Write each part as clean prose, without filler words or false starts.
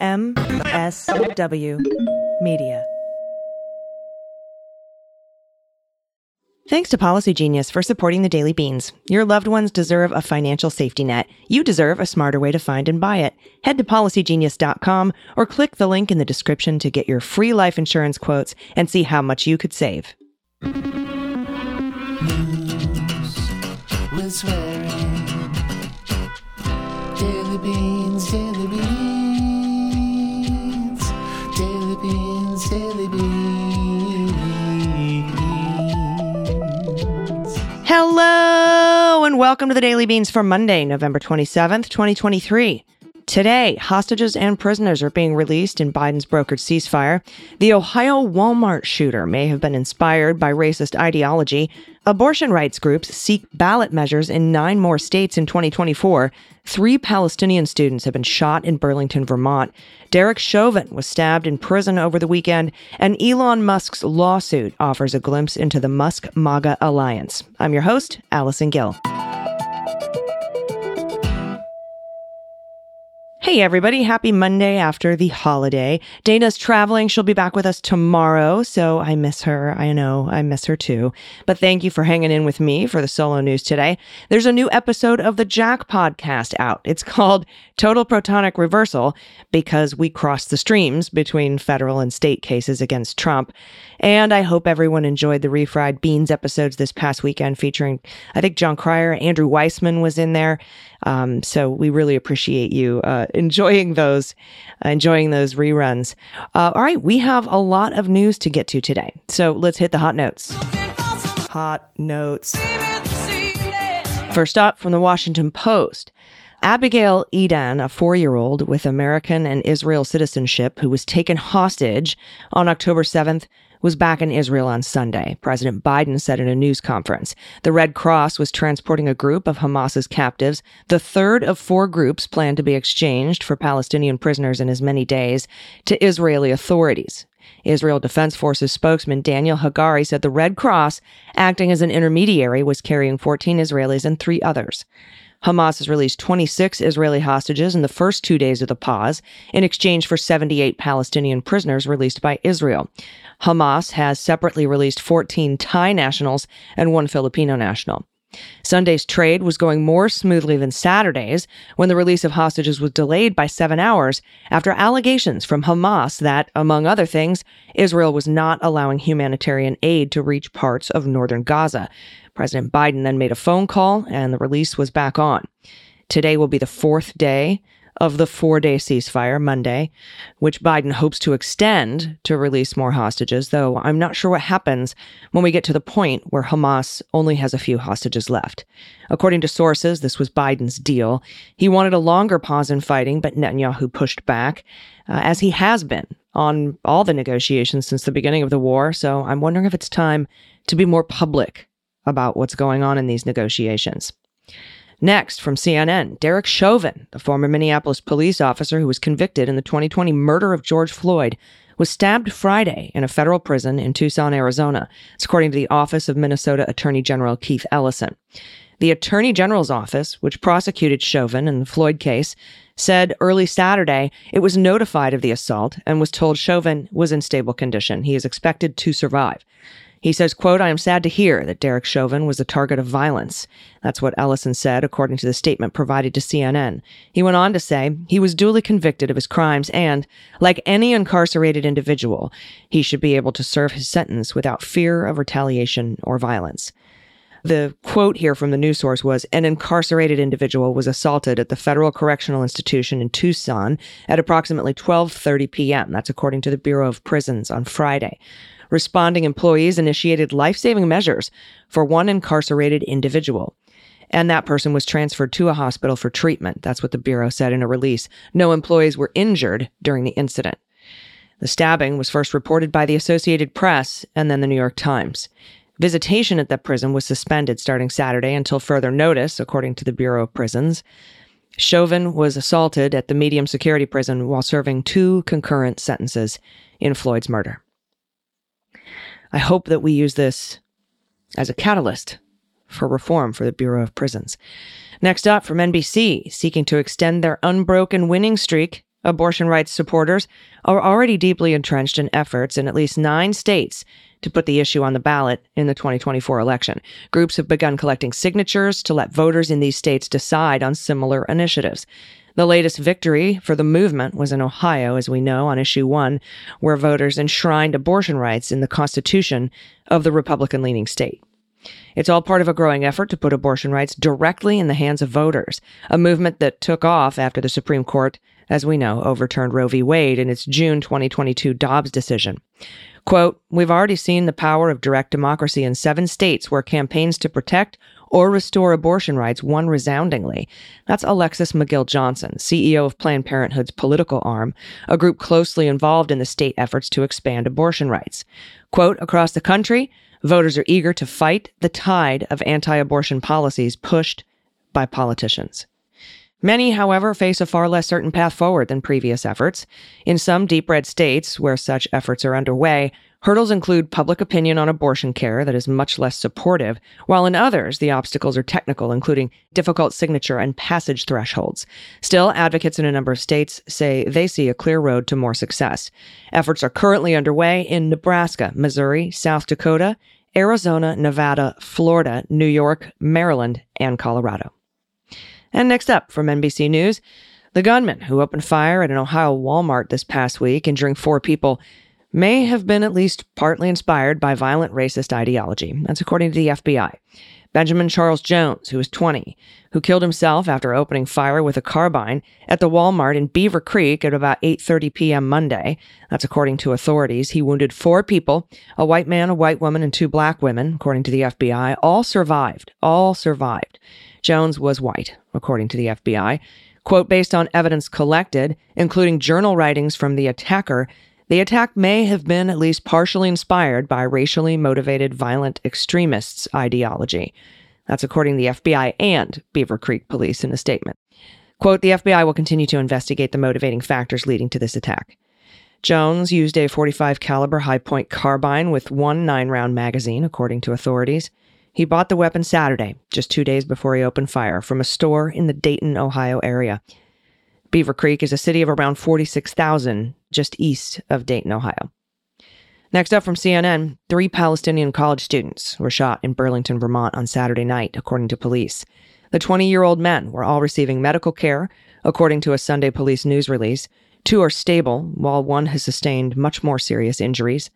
MSW Media. Thanks to Policy Genius for supporting the Daily Beans. Your loved ones deserve a financial safety net. You deserve a smarter way to find and buy it. Head to policygenius.com or click the link in the description to get your free life insurance quotes and see how much you could save. News with swearing. Daily Beans, Daily Beans. Daily Beans, Daily Beans. Hello, and welcome to the Daily Beans for Monday, November 27th, 2023. Today, hostages and prisoners are being released in Biden's brokered ceasefire. The Ohio Walmart shooter may have been inspired by racist ideology. Abortion rights groups seek ballot measures in 9 more states in 2024. 3 Palestinian students have been shot in Burlington, Vermont. Derek Chauvin was stabbed in prison over the weekend, and Elon Musk's lawsuit offers a glimpse into the Musk-MAGA alliance. I'm your host, Allison Gill. Hey, everybody. Happy Monday after the holiday. Dana's traveling. She'll be back with us tomorrow, so I miss her. I know. I miss her, too. But thank you for hanging in with me for the solo news today. There's a new episode of the Jack podcast out. It's called Total Protonic Reversal because we crossed the streams between federal and state cases against Trump. And I hope everyone enjoyed the Refried Beans episodes this past weekend featuring, I think, John Cryer. Andrew Weissman was in there. So we really appreciate you enjoying those reruns. All right, we have a lot of news to get to today. So let's hit the hot notes. Hot notes. First up, from the Washington Post. Abigail Eden, a 4-year-old with American and Israel citizenship who was taken hostage on October 7th, was back in Israel on Sunday, President Biden said in a news conference. The Red Cross was transporting a group of Hamas's captives, the third of 4 groups planned to be exchanged for Palestinian prisoners in as many days, to Israeli authorities. Israel Defense Forces spokesman Daniel Hagari said the Red Cross, acting as an intermediary, was carrying 14 Israelis and 3 others. Hamas has released 26 Israeli hostages in the first 2 days of the pause in exchange for 78 Palestinian prisoners released by Israel. Hamas has separately released 14 Thai nationals and 1 Filipino national. Sunday's trade was going more smoothly than Saturday's, when the release of hostages was delayed by 7 hours after allegations from Hamas that, among other things, Israel was not allowing humanitarian aid to reach parts of northern Gaza. President Biden then made a phone call, and the release was back on. Today will be the 4th day of the 4-day ceasefire, Monday, which Biden hopes to extend to release more hostages, though I'm not sure what happens when we get to the point where Hamas only has a few hostages left. According to sources, this was Biden's deal. He wanted a longer pause in fighting, but Netanyahu pushed back, as he has been on all the negotiations since the beginning of the war, so I'm wondering if it's time to be more public about what's going on in these negotiations. Next, from CNN, Derek Chauvin, the former Minneapolis police officer who was convicted in the 2020 murder of George Floyd, was stabbed Friday in a federal prison in Tucson, Arizona. It's according to the Office of Minnesota Attorney General Keith Ellison. The Attorney General's office, which prosecuted Chauvin in the Floyd case, said early Saturday it was notified of the assault and was told Chauvin was in stable condition. He is expected to survive. He says, quote, "I am sad to hear that Derek Chauvin was the target of violence." That's what Ellison said, according to the statement provided to CNN. He went on to say he was duly convicted of his crimes and, like any incarcerated individual, he should be able to serve his sentence without fear of retaliation or violence. The quote here from the news source was, "An incarcerated individual was assaulted at the Federal Correctional Institution in Tucson at approximately 12:30 p.m. That's according to the Bureau of Prisons on Friday. Responding employees initiated life-saving measures for 1 incarcerated individual, and that person was transferred to a hospital for treatment." That's what the Bureau said in a release. No employees were injured during the incident. The stabbing was first reported by the Associated Press and then the New York Times. Visitation at the prison was suspended starting Saturday until further notice, according to the Bureau of Prisons. Chauvin was assaulted at the medium security prison while serving 2 concurrent sentences in Floyd's murder. I hope that we use this as a catalyst for reform for the Bureau of Prisons. Next up, from NBC, seeking to extend their unbroken winning streak Abortion rights supporters are already deeply entrenched in efforts in at least 9 states to put the issue on the ballot in the 2024 election. Groups have begun collecting signatures to let voters in these states decide on similar initiatives. The latest victory for the movement was in Ohio, as we know, on Issue 1, where voters enshrined abortion rights in the Constitution of the Republican-leaning state. It's all part of a growing effort to put abortion rights directly in the hands of voters, a movement that took off after the Supreme Court, as we know, overturned Roe v. Wade in its June 2022 Dobbs decision. Quote, "We've already seen the power of direct democracy in 7 states where campaigns to protect or restore abortion rights won resoundingly." That's Alexis McGill-Johnson, CEO of Planned Parenthood's political arm, a group closely involved in the state efforts to expand abortion rights. Quote, "Across the country, voters are eager to fight the tide of anti-abortion policies pushed by politicians." Many, however, face a far less certain path forward than previous efforts. In some deep red states where such efforts are underway, hurdles include public opinion on abortion care that is much less supportive, while in others, the obstacles are technical, including difficult signature and passage thresholds. Still, advocates in a number of states say they see a clear road to more success. Efforts are currently underway in Nebraska, Missouri, South Dakota, Arizona, Nevada, Florida, New York, Maryland, and Colorado. And next up from NBC News, the gunman who opened fire at an Ohio Walmart this past week, injuring 4 people, may have been at least partly inspired by violent racist ideology. That's according to the FBI. Benjamin Charles Jones, who was 20, who killed himself after opening fire with a carbine at the Walmart in Beaver Creek at about 8:30 p.m. Monday. That's according to authorities. He wounded 4 people, a white man, a white woman, and 2 black women, according to the FBI. All survived. Jones was white, according to the FBI. Quote, "Based on evidence collected, including journal writings from the attacker, the attack may have been at least partially inspired by racially motivated violent extremists' ideology." That's according to the FBI and Beaver Creek police in a statement. Quote, "The FBI will continue to investigate the motivating factors leading to this attack." Jones used a .45 caliber high point carbine with one 9-round magazine, according to authorities. He bought the weapon Saturday, just 2 days before he opened fire, from a store in the Dayton, Ohio area. Beaver Creek is a city of around 46,000, just east of Dayton, Ohio. Next up from CNN, 3 Palestinian college students were shot in Burlington, Vermont on Saturday night, according to police. The 20-year-old men were all receiving medical care, according to a Sunday police news release. 2 are stable, while 1 has sustained much more serious injuries.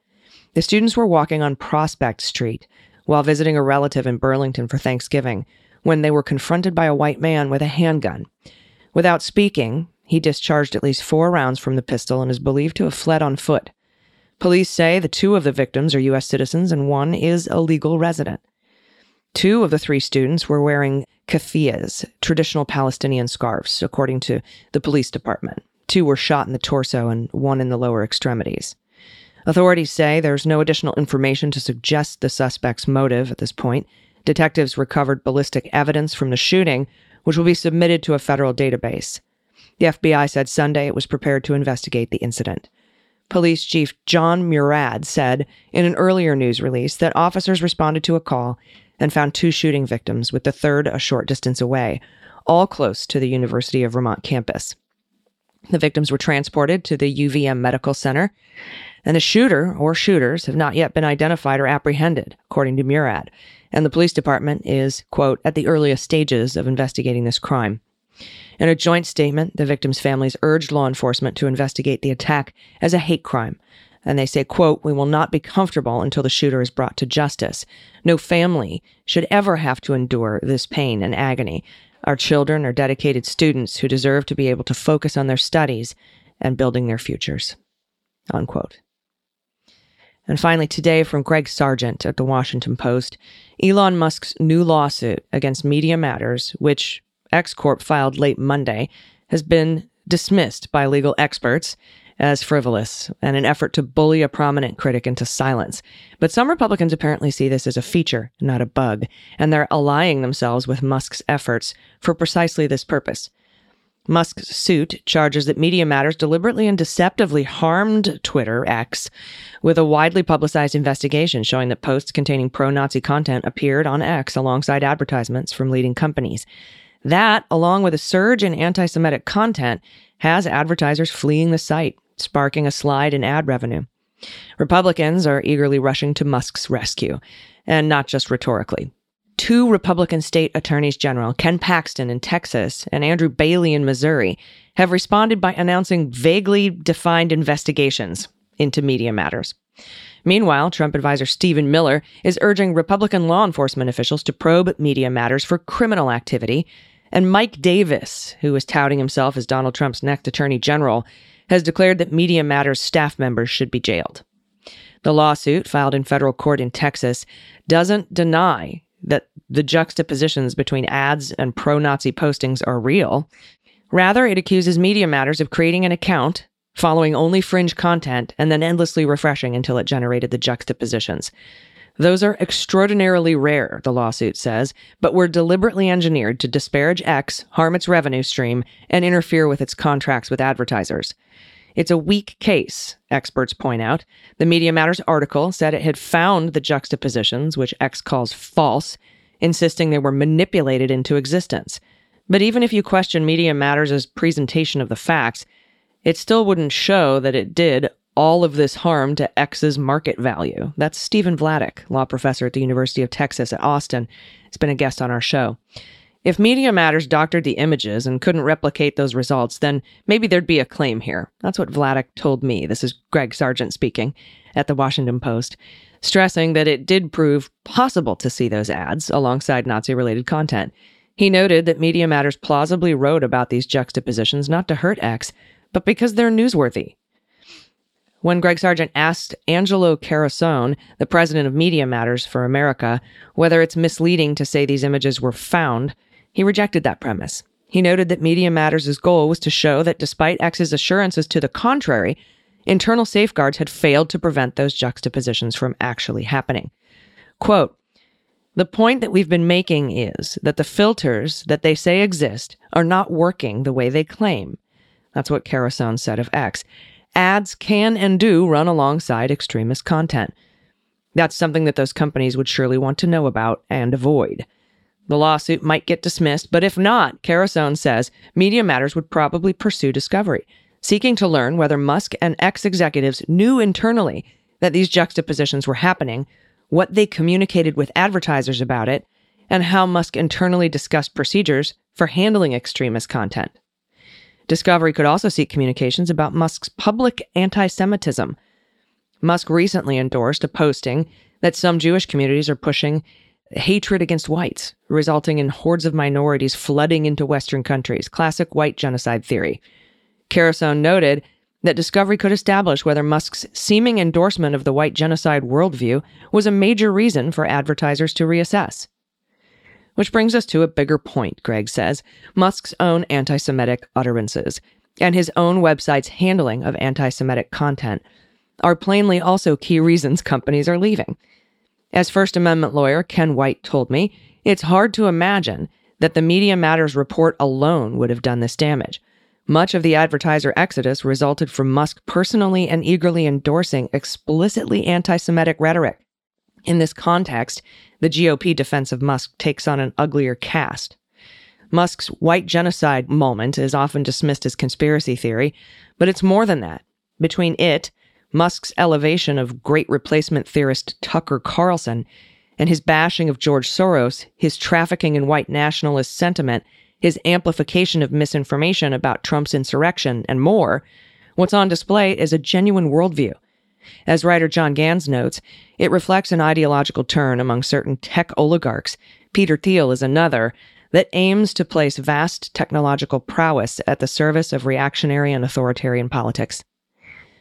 The students were walking on Prospect Street while visiting a relative in Burlington for Thanksgiving, when they were confronted by a white man with a handgun. Without speaking, he discharged at least 4 rounds from the pistol and is believed to have fled on foot. Police say the 2 of the victims are U.S. citizens and 1 is a legal resident. 2 of the 3 students were wearing keffiyehs, traditional Palestinian scarves, according to the police department. 2 were shot in the torso and 1 in the lower extremities. Authorities say there's no additional information to suggest the suspect's motive at this point. Detectives recovered ballistic evidence from the shooting, which will be submitted to a federal database. The FBI said Sunday it was prepared to investigate the incident. Police Chief John Murad said in an earlier news release that officers responded to a call and found 2 shooting victims, with the 3rd a short distance away, all close to the University of Vermont campus. The victims were transported to the UVM Medical Center, and the shooter or shooters have not yet been identified or apprehended, according to Murad. And the police department is, quote, "at the earliest stages of investigating this crime." In a joint statement, the victims' families urged law enforcement to investigate the attack as a hate crime. And they say, quote, "We will not be comfortable until the shooter is brought to justice. No family should ever have to endure this pain and agony. Our children are dedicated students who deserve to be able to focus on their studies and building their futures," unquote. And finally, today from Greg Sargent at the Washington Post, Elon Musk's new lawsuit against Media Matters, which X Corp filed late Monday, has been dismissed by legal experts as frivolous and an effort to bully a prominent critic into silence. But some Republicans apparently see this as a feature, not a bug, and they're allying themselves with Musk's efforts for precisely this purpose. Musk's suit charges that Media Matters deliberately and deceptively harmed Twitter, X, with a widely publicized investigation showing that posts containing pro-Nazi content appeared on X alongside advertisements from leading companies. That, along with a surge in anti-Semitic content, has advertisers fleeing the site, sparking a slide in ad revenue. Republicans are eagerly rushing to Musk's rescue, and not just rhetorically. Two Republican state attorneys general, Ken Paxton in Texas and Andrew Bailey in Missouri, have responded by announcing vaguely defined investigations into media matters. Meanwhile, Trump advisor Stephen Miller is urging Republican law enforcement officials to probe media matters for criminal activity, and Mike Davis, who is touting himself as Donald Trump's next attorney general, has declared that Media Matters staff members should be jailed. The lawsuit, filed in federal court in Texas, doesn't deny that the juxtapositions between ads and pro-Nazi postings are real. Rather, it accuses Media Matters of creating an account, following only fringe content, and then endlessly refreshing until it generated the juxtapositions. Those are extraordinarily rare, the lawsuit says, but were deliberately engineered to disparage X, harm its revenue stream, and interfere with its contracts with advertisers. It's a weak case, experts point out. The Media Matters article said it had found the juxtapositions, which X calls false, insisting they were manipulated into existence. But even if you question Media Matters' presentation of the facts, it still wouldn't show that it did all of this harm to X's market value. That's Stephen Vladek, law professor at the University of Texas at Austin. He's been a guest on our show. If Media Matters doctored the images and couldn't replicate those results, then maybe there'd be a claim here. That's what Vladek told me. This is Greg Sargent speaking at the Washington Post, stressing that it did prove possible to see those ads alongside Nazi-related content. He noted that Media Matters plausibly wrote about these juxtapositions not to hurt X, but because they're newsworthy. When Greg Sargent asked Angelo Carosone, the president of Media Matters for America, whether it's misleading to say these images were found, he rejected that premise. He noted that Media Matters' goal was to show that despite X's assurances to the contrary, internal safeguards had failed to prevent those juxtapositions from actually happening. Quote, "The point that we've been making is that the filters that they say exist are not working the way they claim." That's what Carosone said of X. Ads can and do run alongside extremist content. That's something that those companies would surely want to know about and avoid. The lawsuit might get dismissed, but if not, Carosone says, Media Matters would probably pursue discovery, seeking to learn whether Musk and X executives knew internally that these juxtapositions were happening, what they communicated with advertisers about it, and how Musk internally discussed procedures for handling extremist content. Discovery could also seek communications about Musk's public anti-Semitism. Musk recently endorsed a posting that some Jewish communities are pushing hatred against whites, resulting in hordes of minorities flooding into Western countries, classic white genocide theory. Carosone noted that discovery could establish whether Musk's seeming endorsement of the white genocide worldview was a major reason for advertisers to reassess. Which brings us to a bigger point, Greg says, Musk's own anti-Semitic utterances and his own website's handling of anti-Semitic content are plainly also key reasons companies are leaving. As First Amendment lawyer Ken White told me, it's hard to imagine that the Media Matters report alone would have done this damage. Much of the advertiser exodus resulted from Musk personally and eagerly endorsing explicitly anti-Semitic rhetoric. In this context, the GOP defense of Musk takes on an uglier cast. Musk's white genocide moment is often dismissed as conspiracy theory, but it's more than that. Between it, Musk's elevation of great replacement theorist Tucker Carlson, and his bashing of George Soros, his trafficking in white nationalist sentiment, his amplification of misinformation about Trump's insurrection, and more, what's on display is a genuine worldview. As writer John Gans notes, it reflects an ideological turn among certain tech oligarchs, Peter Thiel is another, that aims to place vast technological prowess at the service of reactionary and authoritarian politics.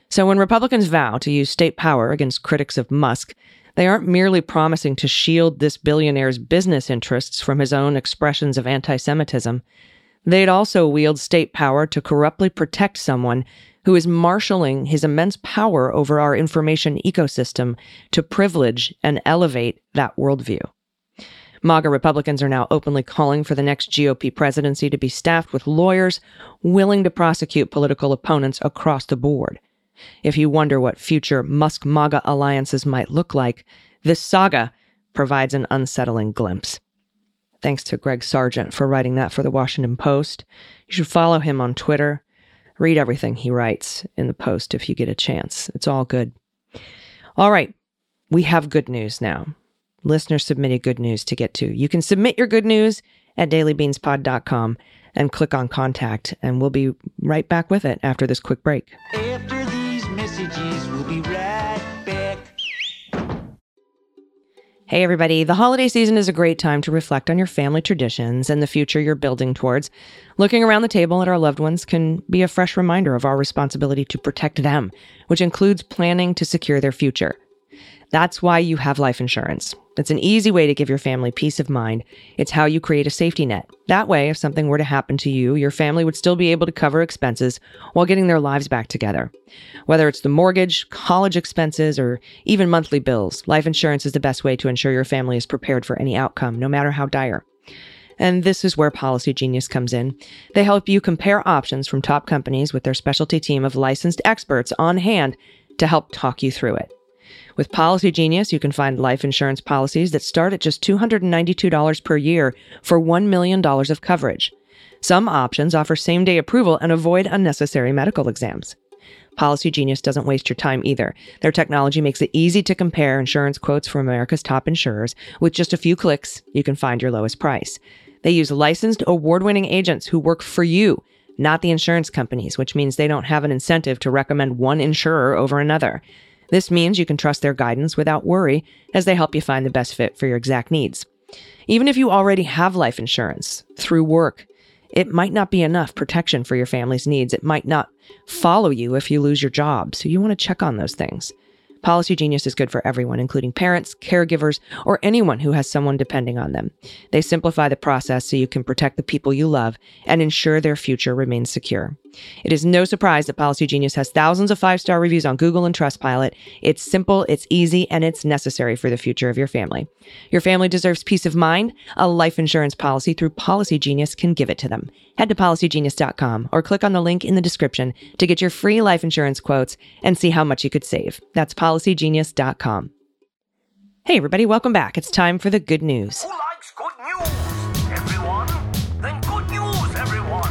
So when Republicans vow to use state power against critics of Musk, they aren't merely promising to shield this billionaire's business interests from his own expressions of anti-Semitism. They'd also wield state power to corruptly protect someone who is marshaling his immense power over our information ecosystem to privilege and elevate that worldview. MAGA Republicans are now openly calling for the next GOP presidency to be staffed with lawyers willing to prosecute political opponents across the board. If you wonder what future Musk-MAGA alliances might look like, this saga provides an unsettling glimpse. Thanks to Greg Sargent for writing that for the Washington Post. You should follow him on Twitter. Read everything he writes in the Post if you get a chance. It's all good. All right. We have good news now. Listeners submitted good news to get to. You can submit your good news at dailybeanspod.com and click on contact, and we'll be right back with it after this quick break. After these messages, we'll be right back. Hey, everybody. The holiday season is a great time to reflect on your family traditions and the future you're building towards. Looking around the table at our loved ones can be a fresh reminder of our responsibility to protect them, which includes planning to secure their future. That's why you have life insurance. It's an easy way to give your family peace of mind. It's how you create a safety net. That way, if something were to happen to you, your family would still be able to cover expenses while getting their lives back together. Whether it's the mortgage, college expenses, or even monthly bills, life insurance is the best way to ensure your family is prepared for any outcome, no matter how dire. And this is where Policy Genius comes in. They help you compare options from top companies with their specialty team of licensed experts on hand to help talk you through it. With Policy Genius, you can find life insurance policies that start at just $292 per year for $1 million of coverage. Some options offer same-day approval and avoid unnecessary medical exams. Policy Genius doesn't waste your time either. Their technology makes it easy to compare insurance quotes from America's top insurers. With just a few clicks, you can find your lowest price. They use licensed, award-winning agents who work for you, not the insurance companies, which means they don't have an incentive to recommend one insurer over another. This means you can trust their guidance without worry as they help you find the best fit for your exact needs. Even if you already have life insurance through work, it might not be enough protection for your family's needs. It might not follow you if you lose your job, so you want to check on those things. Policy Genius is good for everyone, including parents, caregivers, or anyone who has someone depending on them. They simplify the process so you can protect the people you love and ensure their future remains secure. It is no surprise that Policy Genius has thousands of five-star reviews on Google and Trustpilot. It's simple, it's easy, and it's necessary for the future of your family. Your family deserves peace of mind. A life insurance policy through Policy Genius can give it to them. Head to policygenius.com or click on the link in the description to get your free life insurance quotes and see how much you could save. That's policygenius.com. Hey, everybody, welcome back. It's time for the good news. Who likes good news, everyone? Then good news, everyone.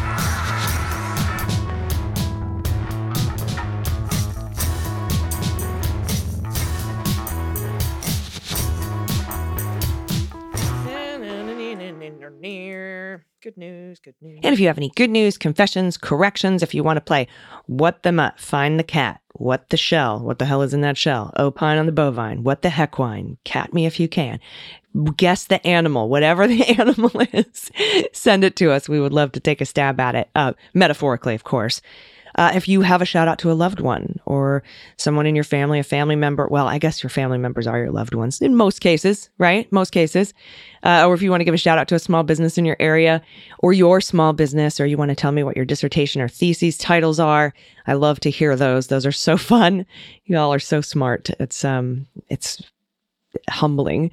Good news, good news. And if you have any good news, confessions, corrections, if you want to play What the Mutt, Find the Cat, What the Shell, What the Hell is in That Shell, Opine on the Bovine, What the Heck Wine, Cat Me If You Can, Guess the Animal, whatever the animal is, send it to us. We would love to take a stab at it, metaphorically, of course. If you have a shout out to a loved one or someone in your family, a family member, well, I guess your family members are your loved ones in most cases, right? Most cases. Or if you want to give a shout out to a small business in your area or your small business, or you want to tell me what your dissertation or thesis titles are. I love to hear those. Those are so fun. You all are so smart. It's humbling.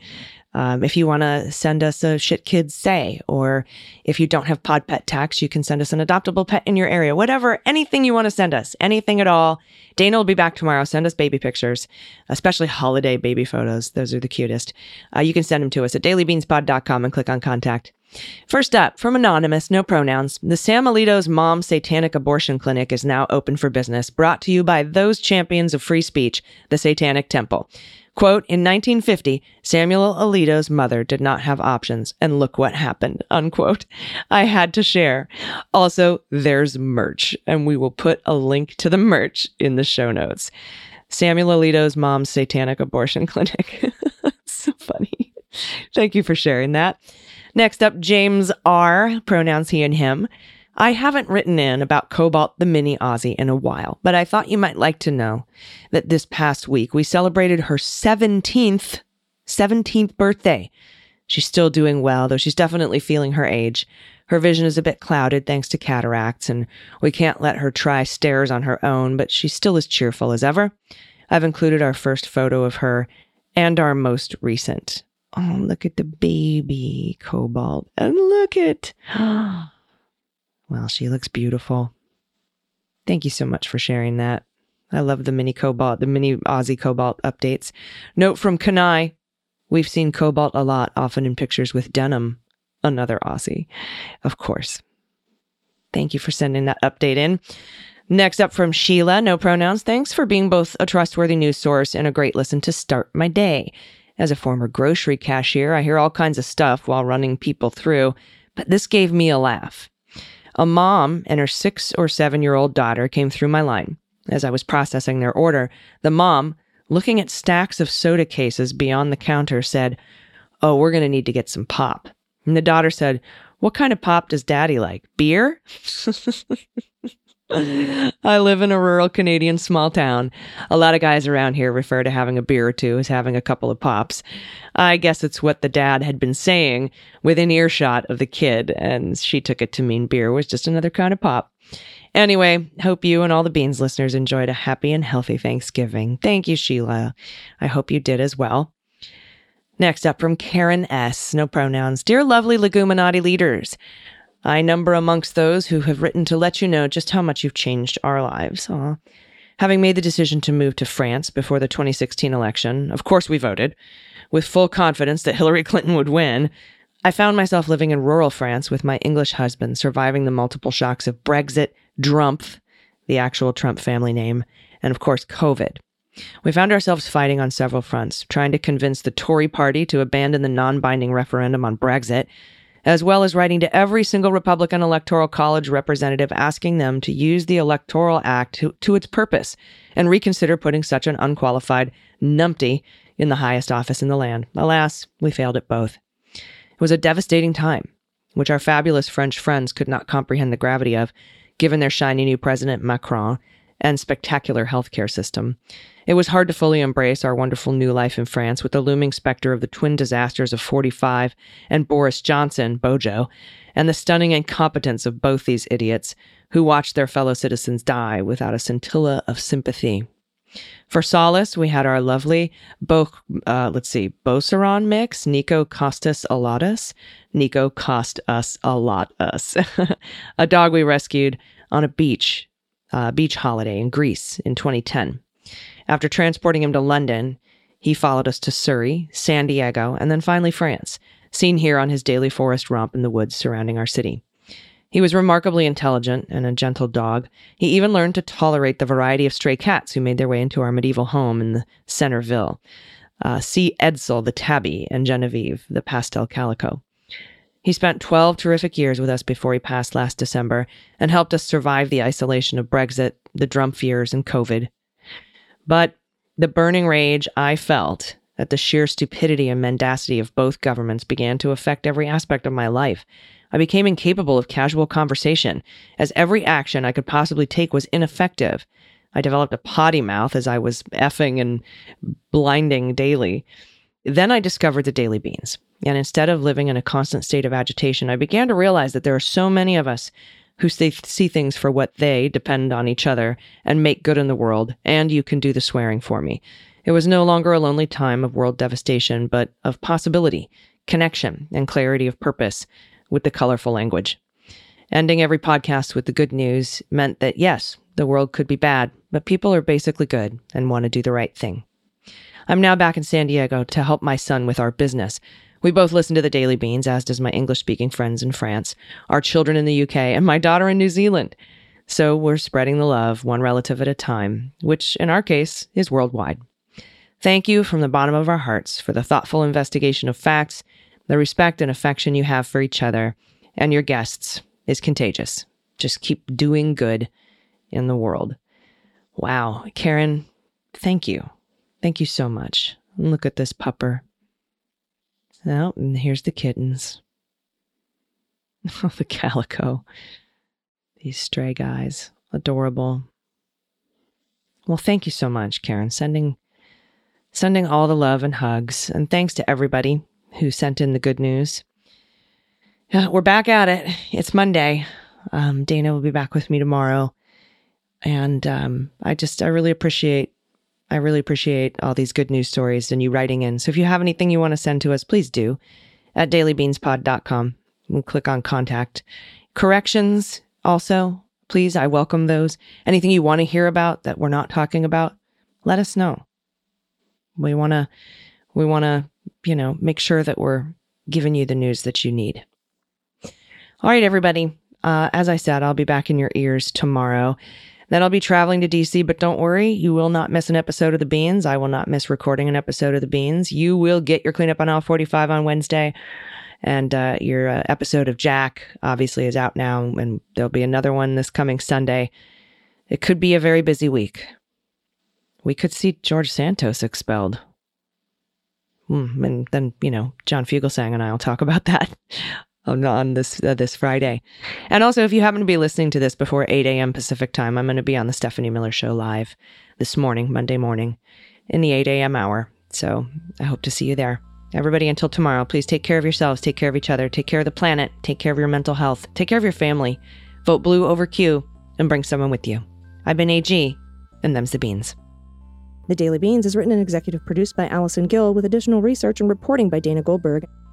If you want to send us a shit kids say, or if you don't have pod pet tax, you can send us an adoptable pet in your area, whatever, anything you want to send us, anything at all. Dana will be back tomorrow. Send us baby pictures, especially holiday baby photos. Those are the cutest. You can send them to us at dailybeanspod.com and click on contact. First up, from Anonymous, no pronouns, the Sam Alito's Mom Satanic Abortion Clinic is now open for business, brought to you by those champions of free speech, the Satanic Temple. Quote, in 1950, Samuel Alito's mother did not have options, and look what happened, unquote. I had to share. Also, there's merch, and we will put a link to the merch in the show notes. Samuel Alito's Mom's Satanic Abortion Clinic. So funny. Thank you for sharing that. Next up, James R., pronouns he and him. I haven't written in about Cobalt the Mini Aussie in a while, but I thought you might like to know that this past week we celebrated her 17th birthday. She's still doing well, though she's definitely feeling her age. Her vision is a bit clouded thanks to cataracts, and we can't let her try stairs on her own, but she's still as cheerful as ever. I've included our first photo of her and our most recent. Oh, look at the baby Cobalt, and look at... Well, she looks beautiful. Thank you so much for sharing that. I love the mini Cobalt, the mini Aussie Cobalt updates. Note from Kanai, we've seen Cobalt a lot, often in pictures with denim. another Aussie, of course. Thank you for sending that update in. Next up from Sheila, no pronouns. Thanks for being both a trustworthy news source and a great listen to start my day. As a former grocery cashier, I hear all kinds of stuff while running people through, but this gave me a laugh. A mom and her 6 or 7-year-old daughter came through my line. As I was processing their order, the mom, looking at stacks of soda cases beyond the counter, said, "Oh, we're going to need to get some pop." And the daughter said, "What kind of pop does daddy like? Beer?" I live in a rural Canadian small town. A lot of guys around here refer to having a beer or two as having a couple of pops. I guess it's what the dad had been saying within earshot of the kid, and she took it to mean beer was just another kind of pop. Anyway, hope you and all the Beans listeners enjoyed a happy and healthy Thanksgiving. Thank you, Sheila. I hope you did as well. Next up from Karen S., no pronouns. Dear lovely Leguminati leaders, I number amongst those who have written to let you know just how much you've changed our lives. Aww. Having made the decision to move to France before the 2016 election, of course we voted, with full confidence that Hillary Clinton would win, I found myself living in rural France with my English husband, surviving the multiple shocks of Brexit, Drumpf, the actual Trump family name, and of course COVID. We found ourselves fighting on several fronts, trying to convince the Tory party to abandon the non-binding referendum on Brexit, as well as writing to every single Republican Electoral College representative asking them to use the Electoral Act to its purpose and reconsider putting such an unqualified numpty in the highest office in the land. Alas, we failed at both. It was a devastating time, which our fabulous French friends could not comprehend the gravity of, given their shiny new president, Macron, and spectacular healthcare system. It was hard to fully embrace our wonderful new life in France with the looming specter of the twin disasters of 45 and Boris Johnson, Bojo, and the stunning incompetence of both these idiots who watched their fellow citizens die without a scintilla of sympathy. For solace, we had our lovely Beauceron mix, Nico cost us a lot us. Nico cost us a lot us. A dog we rescued on a beach holiday in Greece in 2010. After transporting him to London, he followed us to Surrey, San Diego, and then finally France, seen here on his daily forest romp in the woods surrounding our city. He was remarkably intelligent and a gentle dog. He even learned to tolerate the variety of stray cats who made their way into our medieval home in the Centerville. See Edsel the tabby and Genevieve the pastel calico. He spent 12 terrific years with us before he passed last December and helped us survive the isolation of Brexit, the Drumpf years, and COVID. But the burning rage I felt at the sheer stupidity and mendacity of both governments began to affect every aspect of my life. I became incapable of casual conversation, as every action I could possibly take was ineffective. I developed a potty mouth as I was effing and blinding daily. Then I discovered the Daily Beans, and instead of living in a constant state of agitation, I began to realize that there are so many of us who see things for what they depend on each other and make good in the world, and you can do the swearing for me. It was no longer a lonely time of world devastation, but of possibility, connection, and clarity of purpose with the colorful language. Ending every podcast with the good news meant that, yes, the world could be bad, but people are basically good and want to do the right thing. I'm now back in San Diego to help my son with our business. We both listen to the Daily Beans, as does my English-speaking friends in France, our children in the UK, and my daughter in New Zealand. So we're spreading the love, one relative at a time, which in our case is worldwide. Thank you from the bottom of our hearts for the thoughtful investigation of facts, the respect and affection you have for each other, and your guests is contagious. Just keep doing good in the world. Wow. Karen, thank you. Thank you so much. Look at this pupper. Oh, and here's the kittens. Oh, the calico. These stray guys. Adorable. Well, thank you so much, Karen. Sending all the love and hugs. And thanks to everybody who sent in the good news. We're back at it. It's Monday. Dana will be back with me tomorrow. And I really appreciate all these good news stories and you writing in. So if you have anything you want to send to us, please do at dailybeanspod.com. We'll click on contact. Corrections also, please. I welcome those. Anything you want to hear about that we're not talking about, let us know. We want to, make sure that we're giving you the news that you need. All right, everybody. As I said, I'll be back in your ears tomorrow. Then I'll be traveling to DC, but don't worry, you will not miss an episode of The Beans. I will not miss recording an episode of The Beans. You will get your Cleanup on Aisle 45 on Wednesday. And your episode of Jack, obviously, is out now. And there'll be another one this coming Sunday. It could be a very busy week. We could see George Santos expelled. And then, you know, John Fugelsang and I will talk about that on this Friday. And also, if you happen to be listening to this before 8 a.m. Pacific time, I'm going to be on the Stephanie Miller Show live this morning, Monday morning, in the 8 a.m. hour. So I hope to see you there. Everybody, until tomorrow, please take care of yourselves, take care of each other, take care of the planet, take care of your mental health, take care of your family, vote blue over Q, and bring someone with you. I've been AG, and them's the beans. The Daily Beans is written and executive produced by Allison Gill, with additional research and reporting by Dana Goldberg.